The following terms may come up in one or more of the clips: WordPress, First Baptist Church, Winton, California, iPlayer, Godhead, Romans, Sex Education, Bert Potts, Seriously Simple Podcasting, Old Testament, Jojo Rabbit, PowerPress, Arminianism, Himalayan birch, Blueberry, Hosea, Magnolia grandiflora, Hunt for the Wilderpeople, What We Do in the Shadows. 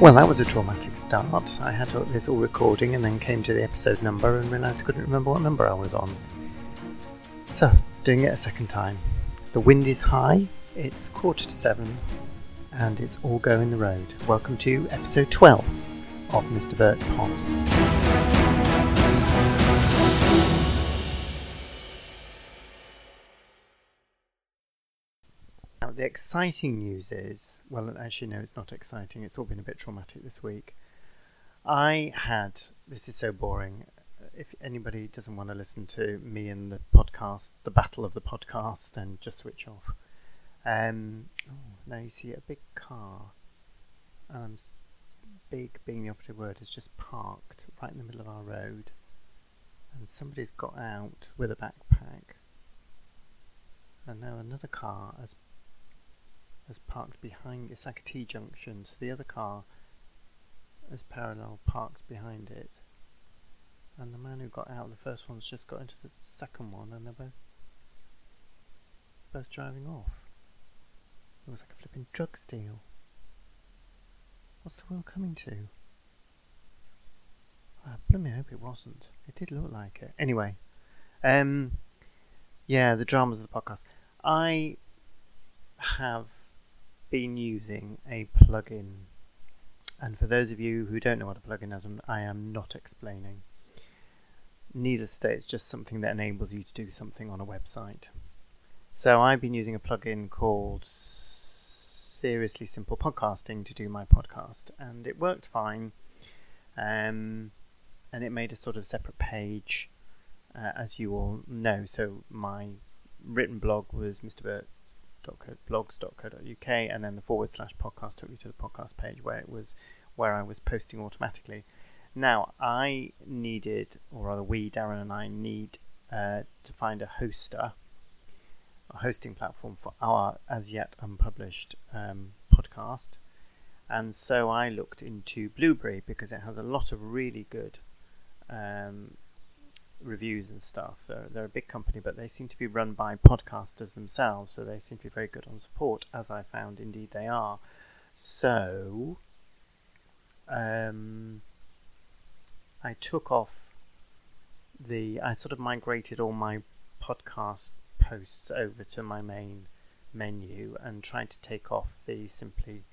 Well, that was a traumatic start. I had this all recording and then came to the episode number and realised I couldn't remember what number I was on. So, doing it a second time. The wind is high, it's 6:45, and it's all go in the road. Welcome to episode 12 of Mr. Bert Potts. Now, the exciting news is, well, actually, no, it's not exciting. It's all been a bit traumatic this week. This is so boring. If anybody doesn't want to listen to me and the podcast, the battle of the podcast, then just switch off. Now you see a big car. Big being the operative word is just parked right in the middle of our road. And somebody's got out with a backpack. And now another car has parked behind. It's like a T-junction. So the other car is parallel parked behind it. And the man who got out, the first one's just got into the second one, and they're both driving off. It was like a flipping drug deal. What's the world coming to? I blooming hope it wasn't. It did look like it. Anyway, the dramas of the podcast. I have been using a plugin, and for those of you who don't know what a plugin is, I am not explaining. Needless to say, it's just something that enables you to do something on a website. So I've been using a plugin called Seriously Simple Podcasting to do my podcast, and it worked fine. And it made a sort of separate page, as you all know. So my written blog was mrbert.blogs.co.uk, and then the /podcast took you to the podcast page where I was posting automatically. Now, Darren and I need to find a hosting platform for our as yet unpublished podcast. And so I looked into Blueberry because it has a lot of really good reviews and stuff. They're a big company, but they seem to be run by podcasters themselves, so they seem to be very good on support, as I found indeed they are. So, I took off I sort of migrated all my podcast posts over to my main menu and tried to take off the Simply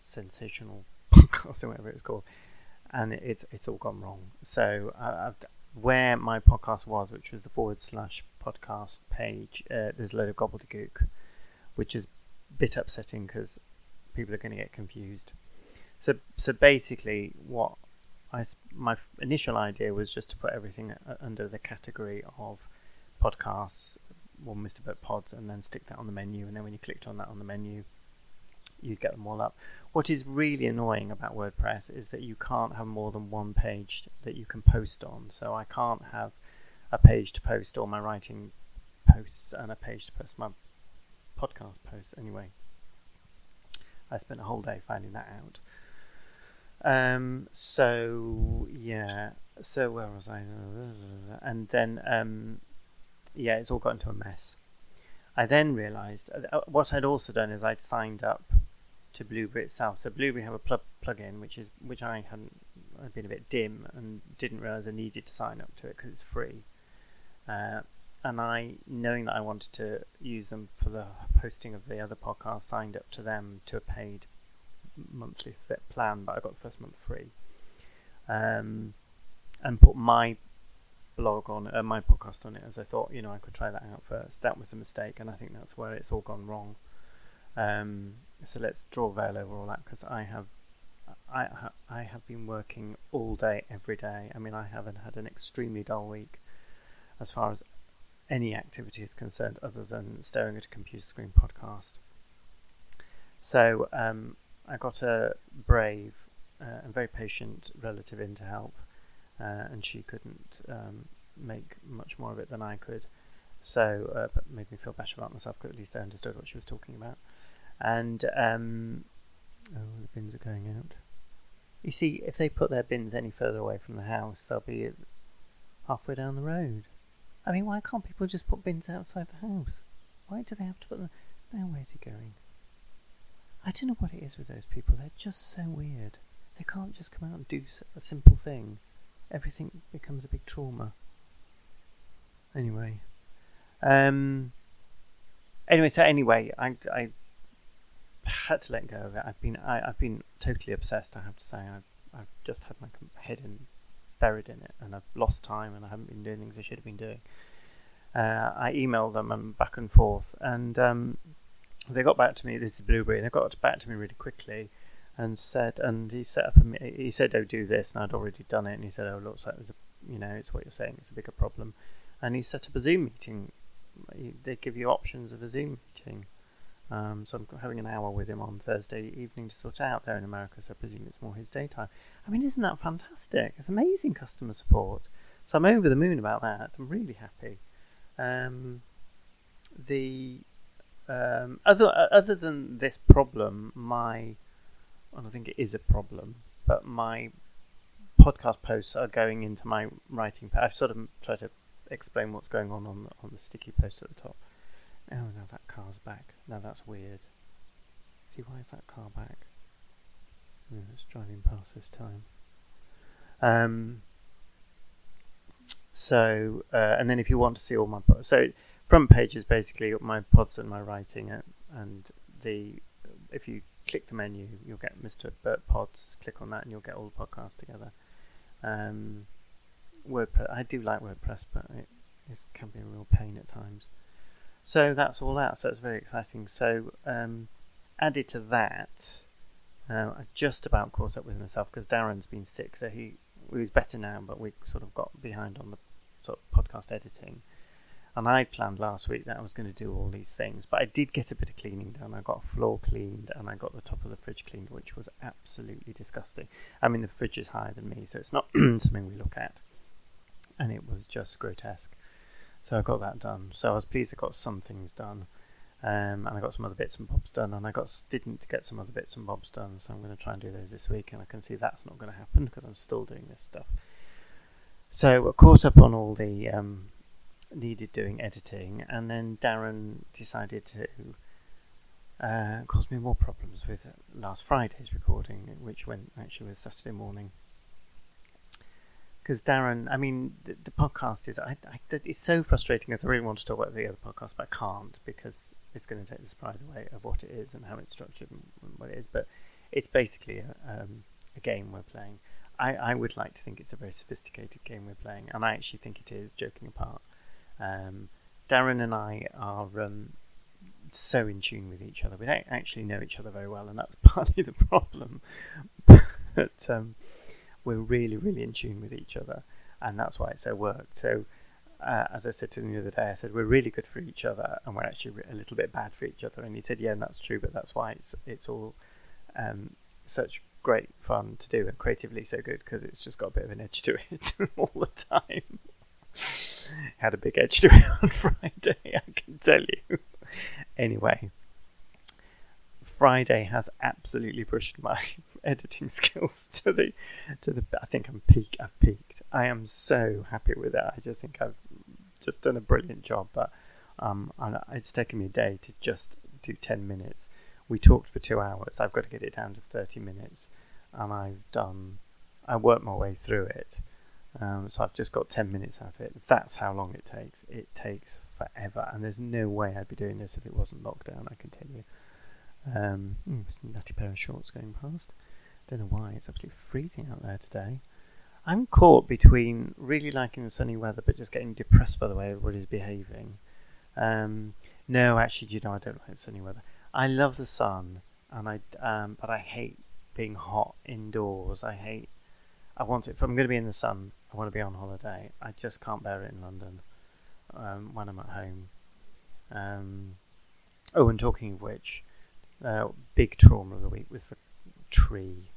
Sensational Podcast, or whatever it's called, and it's all gone wrong. So where my podcast was, which was the /podcast page, there's a load of gobbledygook, which is a bit upsetting because people are going to get confused. So basically what my initial idea was just to put everything under the category of podcasts, or Mr. Bert Pods, and then stick that on the menu. And then when you clicked on that on the menu, you'd get them all up. What is really annoying about WordPress is that you can't have more than one page that you can post on. So I can't have a page to post all my writing posts and a page to post my podcast posts. Anyway, I spent a whole day finding that out. So where was I? And then, it's all got into a mess. I then realised what I'd also done is I'd signed up to Blueberry itself. So Blueberry have a plug-in, which I hadn't. I'd been a bit dim and didn't realise I needed to sign up to it because it's free. And I, knowing that I wanted to use them for the hosting of the other podcast, signed up to them to a paid monthly plan, but I got the first month free, and put my blog on, my podcast on it, as I thought, I could try that out first. That was a mistake, and I think that's where it's all gone wrong. So let's draw a veil over all that, because I have been working all day, every day. I mean, I haven't had an extremely dull week as far as any activity is concerned, other than staring at a computer screen podcast. So, I got a brave and very patient relative in to help, and she couldn't make much more of it than I could, so but made me feel better about myself because at least I understood what she was talking about. And the bins are going out. You see, if they put their bins any further away from the house, they'll be halfway down the road. I mean, why can't people just put bins outside the house? Why do they have to put them? Now, where's he going? I don't know what it is with those people. They're just so weird. They can't just come out and do a simple thing. Everything becomes a big trauma. Anyway. I had to let go of it. I've been totally obsessed, I have to say. I've just had my head buried in it, and I've lost time, and I haven't been doing things I should have been doing. I emailed them and back and forth, and they got back to me. This is Blueberry, and they got back to me really quickly, and he said, "Oh, do this," and I'd already done it, and he said, "Oh, looks like it was it's what you're saying. It's a bigger problem," and he set up a Zoom meeting. They give you options of a Zoom meeting. So I'm having an hour with him on Thursday evening to sort out there in America, so I presume it's more his daytime. I mean, isn't that fantastic? It's amazing customer support. So I'm over the moon about that. I'm really happy. Other than this problem, I don't think it is a problem, but my podcast posts are going into my writing pad. I've sort of tried to explain what's going on the sticky post at the top. Oh, now that car's back. Now that's weird. See, why is that car back? No, it's driving past this time. And then if you want to see all my... So, front page is basically my pods and my writing, and if you click the menu, you'll get Mr. Burt Pods. Click on that and you'll get all the podcasts together. WordPress. I do like WordPress, but it can be a real pain at times. So that's all out, so it's very exciting. So added to that, I just about caught up with myself because Darren's been sick, so he's better now, but we sort of got behind on the sort of podcast editing. And I planned last week that I was going to do all these things, but I did get a bit of cleaning done. I got a floor cleaned and I got the top of the fridge cleaned, which was absolutely disgusting. I mean, the fridge is higher than me, so it's not something we look at. And it was just grotesque. So I got that done. So I was pleased I got some things done. And I got some other bits and bobs done. And I didn't get some other bits and bobs done. So I'm going to try and do those this week. And I can see that's not going to happen because I'm still doing this stuff. So I caught up on all the needed doing editing. And then Darren decided to cause me more problems with last Friday's recording, which was Saturday morning. Because Darren, I mean, the podcast is... it's so frustrating because I really want to talk about the other podcast, but I can't because it's going to take the surprise away of what it is and how it's structured and what it is. But it's basically a game we're playing. I would like to think it's a very sophisticated game we're playing, and I actually think it is, joking apart. Darren and I are so in tune with each other. We don't actually know each other very well, and that's partly the problem. But... we're really, really in tune with each other, and that's why it's so worked. So, as I said to him the other day, I said, we're really good for each other, and we're actually a little bit bad for each other. And he said, yeah, and that's true, but that's why it's all such great fun to do and creatively so good, because it's just got a bit of an edge to it all the time. Had a big edge to it on Friday, I can tell you. Anyway, Friday has absolutely pushed my editing skills to the I think I've peaked. I am so happy with it. I just think I've just done a brilliant job, but it's taken me a day to just do 10 minutes. We talked for 2 hours. I've got to get it down to 30 minutes, and I worked my way through it, so I've just got 10 minutes out of it. That's how long it takes. It takes forever, and there's no way I'd be doing this if it wasn't lockdown, I can tell you. It's a nutty pair of shorts going past. Don't know why, it's absolutely freezing out there today. I'm caught between really liking the sunny weather but just getting depressed by the way everybody's behaving. No, actually, I don't like sunny weather. I love the sun, and but I hate being hot indoors. I want it. If I'm going to be in the sun, I want to be on holiday. I just can't bear it in London when I'm at home. And talking of which, big trauma of the week was the tree.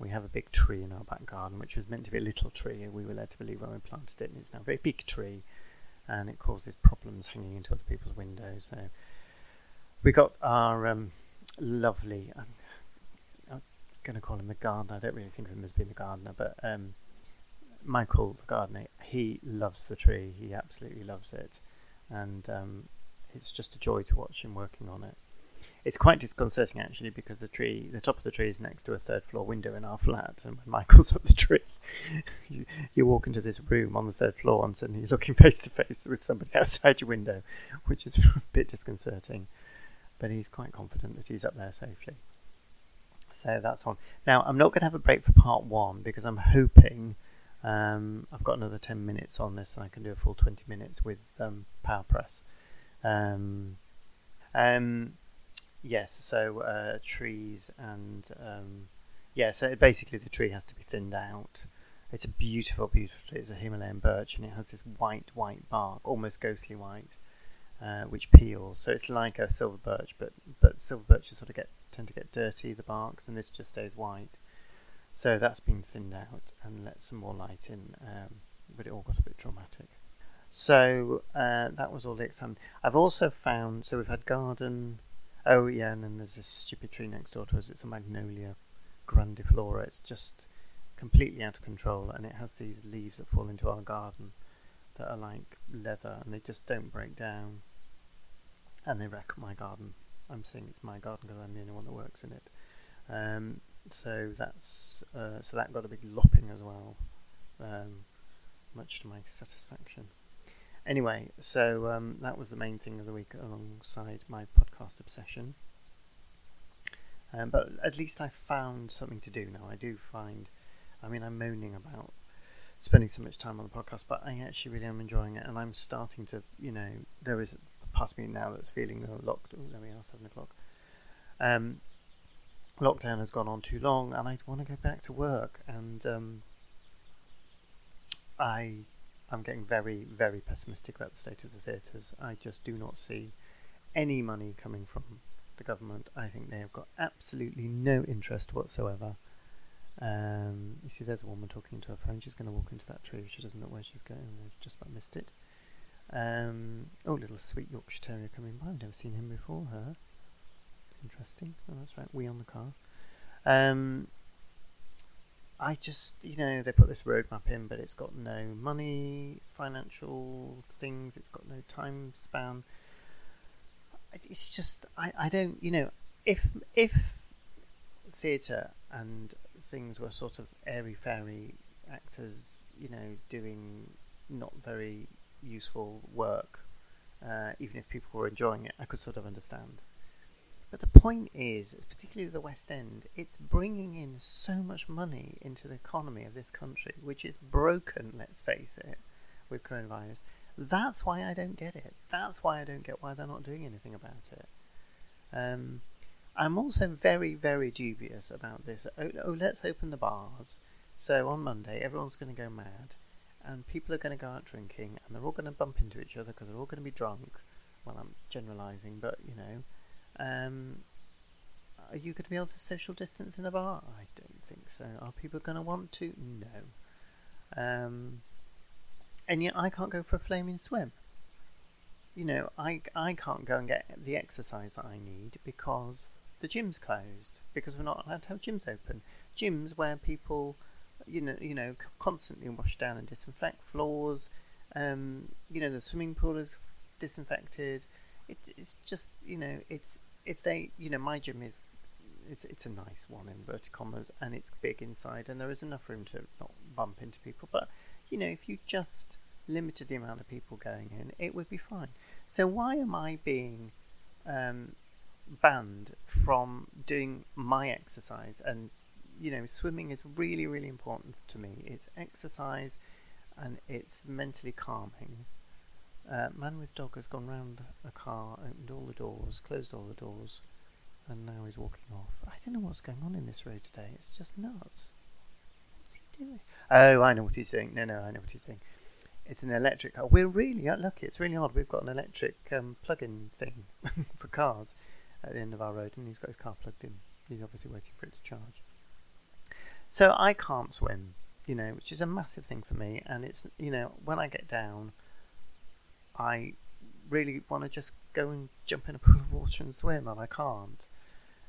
We have a big tree in our back garden, which was meant to be a little tree, and we were led to believe when we planted it, and it's now a very big tree, and it causes problems hanging into other people's windows. So we got our lovely, I'm going to call him the gardener, I don't really think of him as being the gardener, but Michael the gardener, he loves the tree, he absolutely loves it, and it's just a joy to watch him working on it. It's quite disconcerting, actually, because the top of the tree is next to a third floor window in our flat. And when Michael's up the tree, you walk into this room on the third floor and suddenly you're looking face to face with somebody outside your window, which is a bit disconcerting. But he's quite confident that he's up there safely. So that's on. Now, I'm not going to have a break for part one because I'm hoping I've got another 10 minutes on this and I can do a full 20 minutes with PowerPress. Yes, so trees and so basically the tree has to be thinned out. It's a beautiful tree. It's a Himalayan birch and it has this white bark, almost ghostly white, which peels. So it's like a silver birch, but silver birches sort of tend to get dirty, the barks, and this just stays white. So that's been thinned out and let some more light in, but it all got a bit dramatic. So that was all the excitement. I've also found, so we've had garden. Oh yeah, and then there's this stupid tree next door to us. It's a Magnolia grandiflora. It's just completely out of control, and it has these leaves that fall into our garden that are like leather, and they just don't break down, and they wreck my garden. I'm saying it's my garden because I'm the only one that works in it. So that's so that got a big lopping as well, much to my satisfaction. Anyway, so that was the main thing of the week alongside my podcast obsession. But at least I found something to do now. I do find, I mean, I'm moaning about spending so much time on the podcast, but I actually really am enjoying it. And I'm starting to, there is a part of me now that's feeling locked. Oh, there we are, 7:00. Lockdown has gone on too long and I want to go back to work. And I'm getting very, very pessimistic about the state of the theatres. I just do not see any money coming from the government. I think they have got absolutely no interest whatsoever. You see, there's a woman talking to her phone. She's going to walk into that tree. She doesn't know where she's going. I've just about missed it. Little sweet Yorkshire Terrier coming by. I've never seen him before. Her. Interesting. Oh, that's right. We on the car. I just, they put this roadmap in, but it's got no money, financial things, it's got no time span. It's just, I don't, if theatre and things were sort of airy-fairy actors, doing not very useful work, even if people were enjoying it, I could sort of understand. But the point is, particularly the West End, it's bringing in so much money into the economy of this country, which is broken, let's face it, with coronavirus. That's why I don't get it. That's why I don't get why they're not doing anything about it. I'm also very, very dubious about this. Oh, let's open the bars. So on Monday, everyone's going to go mad, and people are going to go out drinking, and they're all going to bump into each other because they're all going to be drunk. Well, I'm generalising, but, are you going to be able to social distance in a bar? I don't think so. Are people going to want to? No. And yet I can't go for a flaming swim. I can't go and get the exercise that I need because the gym's closed, because we're not allowed to have gyms open. Gyms where people, constantly wash down and disinfect floors. The swimming pool is disinfected. It's just, it's, if they, my gym is, it's a nice one in inverted commas, and it's big inside, and there is enough room to not bump into people. But, if you just limited the amount of people going in, it would be fine. So why am I being banned from doing my exercise? And, swimming is really, really important to me. It's exercise and it's mentally calming. Man with dog has gone round a car, opened all the doors, closed all the doors, and now he's walking off. I don't know what's going on in this road today. It's just nuts. What's he doing? Oh, I know what he's doing. No, I know what he's doing. It's an electric car. We're really lucky. It's really odd. We've got an electric plug-in thing for cars at the end of our road, and he's got his car plugged in. He's obviously waiting for it to charge. So I can't swim, which is a massive thing for me. And it's, when I get down, I really want to just go and jump in a pool of water and swim, and I can't.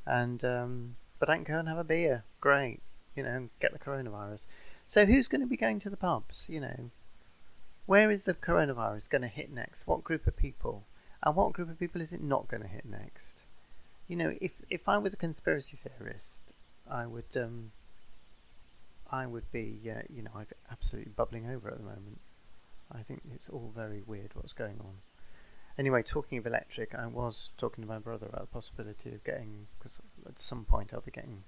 And but I can go and have a beer, great, and get the coronavirus. So who's going to be going to the pubs? Where is the coronavirus going to hit next? What group of people? And what group of people is it not going to hit next? You know, if I was a conspiracy theorist, I would be, you know, I'm absolutely bubbling over at the moment. I think it's all very weird what's going on. Anyway, talking of electric, I was talking to my brother about the possibility of getting, because at some point I'll be getting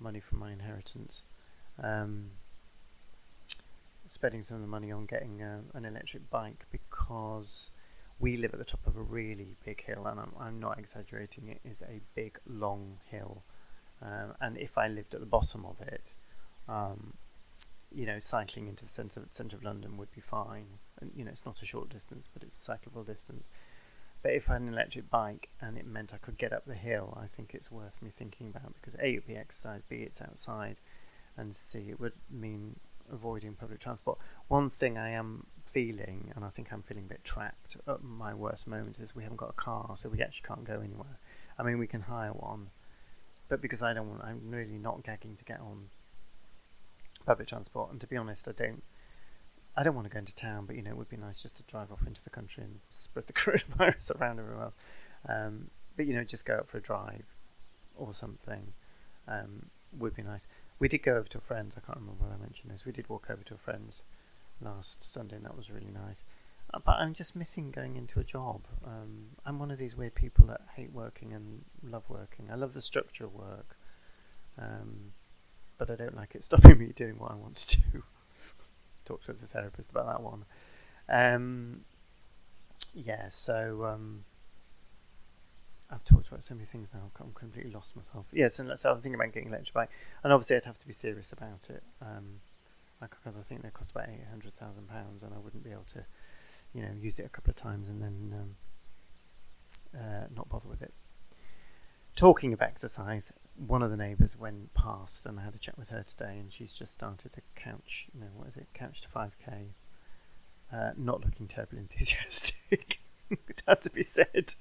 money from my inheritance, spending some of the money on getting an electric bike, because we live at the top of a really big hill, and I'm not exaggerating, it is a big, long hill. And if I lived at the bottom of it, you know, cycling into the centre of London would be fine. And, you know, it's not a short distance, but it's a cyclable distance. But if I had an electric bike and it meant I could get up the hill, I think it's worth me thinking about, because A, it would be exercise, B, it's outside, and C, it would mean avoiding public transport. One thing I am feeling, and I think I'm feeling a bit trapped at my worst moment, is we haven't got a car, so we actually can't go anywhere. I mean, we can hire one, but because I don't want, I'm really not gagging to get on public transport, and to be honest, I don't want to go into town, but, you know, it would be nice just to drive off into the country and spread the coronavirus around everywhere. But, you know, just go out for a drive or something would be nice. We did go over to a friend's. I can't remember whether I mentioned this. We did walk over to a friend's last Sunday, and that was really nice. But I'm just missing going into a job. I'm one of these weird people that hate working and love working. I love the structure of work, but I don't like it stopping me doing what I want to do. Talked with the therapist about that one. I've talked about so many things now, I'm completely lost myself. So I'm thinking about getting an electric bike, and obviously I'd have to be serious about it, because I think they cost about £800,000, and I wouldn't be able to, you know, use it a couple of times and then not bother with it. Talking of exercise, one of the neighbours went past, and I had a chat with her today, and she's just started a couch, you know, what is it, couch to 5k. Not looking terribly enthusiastic, it had to be said.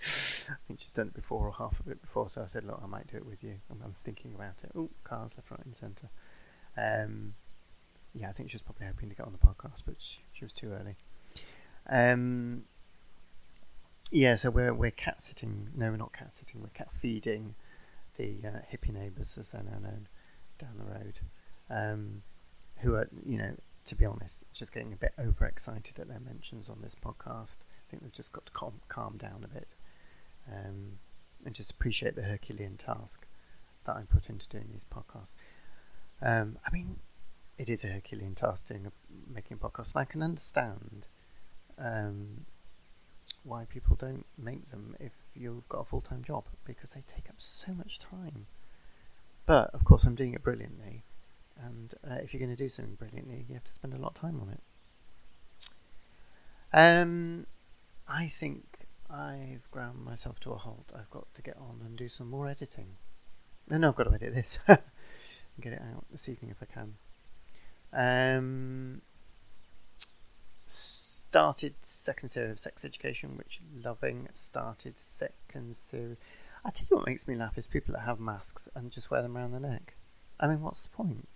I think she's done it before, or half of it before, so I said, look, I might do it with you. I'm thinking about it. Oh, cars left, right and centre. I think she was probably hoping to get on the podcast, but she was too early. So we're cat sitting. No, we're not cat sitting. We're cat feeding the hippie neighbours, as they're now known, down the road, who are, you know, to be honest, just getting a bit overexcited at their mentions on this podcast. I think they've just got to calm down a bit, and just appreciate the Herculean task that I put into doing these podcasts. I mean, it is a Herculean task making podcasts, and I can understand why people don't make them if you've got a full-time job, because they take up so much time. But of course I'm doing it brilliantly, and if you're going to do something brilliantly, you have to spend a lot of time on it. I think I've ground myself to a halt. I've got to get on and do some more editing. No, I've got to edit this and get it out this evening if I can. Started second series of Sex Education, which loving. Started second series. I tell you what makes me laugh is people that have masks and just wear them around the neck. I mean, what's the point?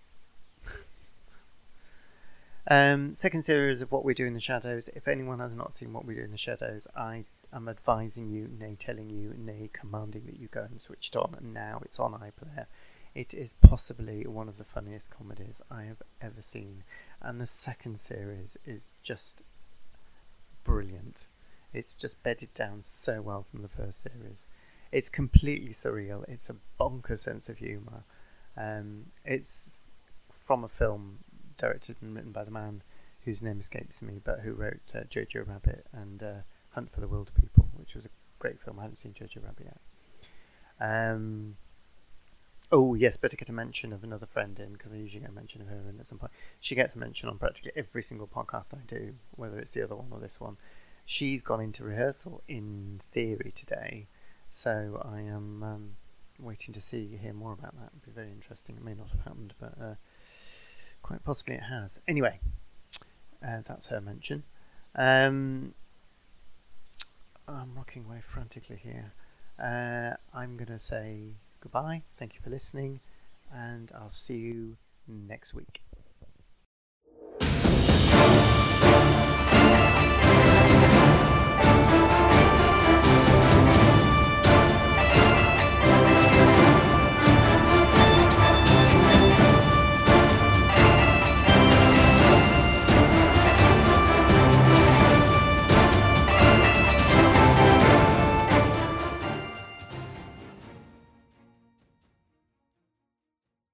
Second series of What We Do in the Shadows. If anyone has not seen What We Do in the Shadows, I am advising you, nay telling you, nay commanding that you go and switch it on, and now it's on iPlayer. It is possibly one of the funniest comedies I have ever seen, and the second series is just brilliant. It's just bedded down so well from the first series. It's completely surreal. It's a bonkers sense of humour. It's from a film directed and written by the man whose name escapes me, but who wrote Jojo Rabbit and Hunt for the Wilderpeople, which was a great film. I haven't seen Jojo Rabbit yet. Better get a mention of another friend in, because I usually get a mention of her in at some point. She gets a mention on practically every single podcast I do, whether it's the other one or this one. She's gone into rehearsal in theory today, so I am waiting to hear more about that. It'll be very interesting. It may not have happened, but quite possibly it has. Anyway, that's her mention. I'm rocking away frantically here. I'm going to say goodbye. Thank you for listening, and I'll see you next week.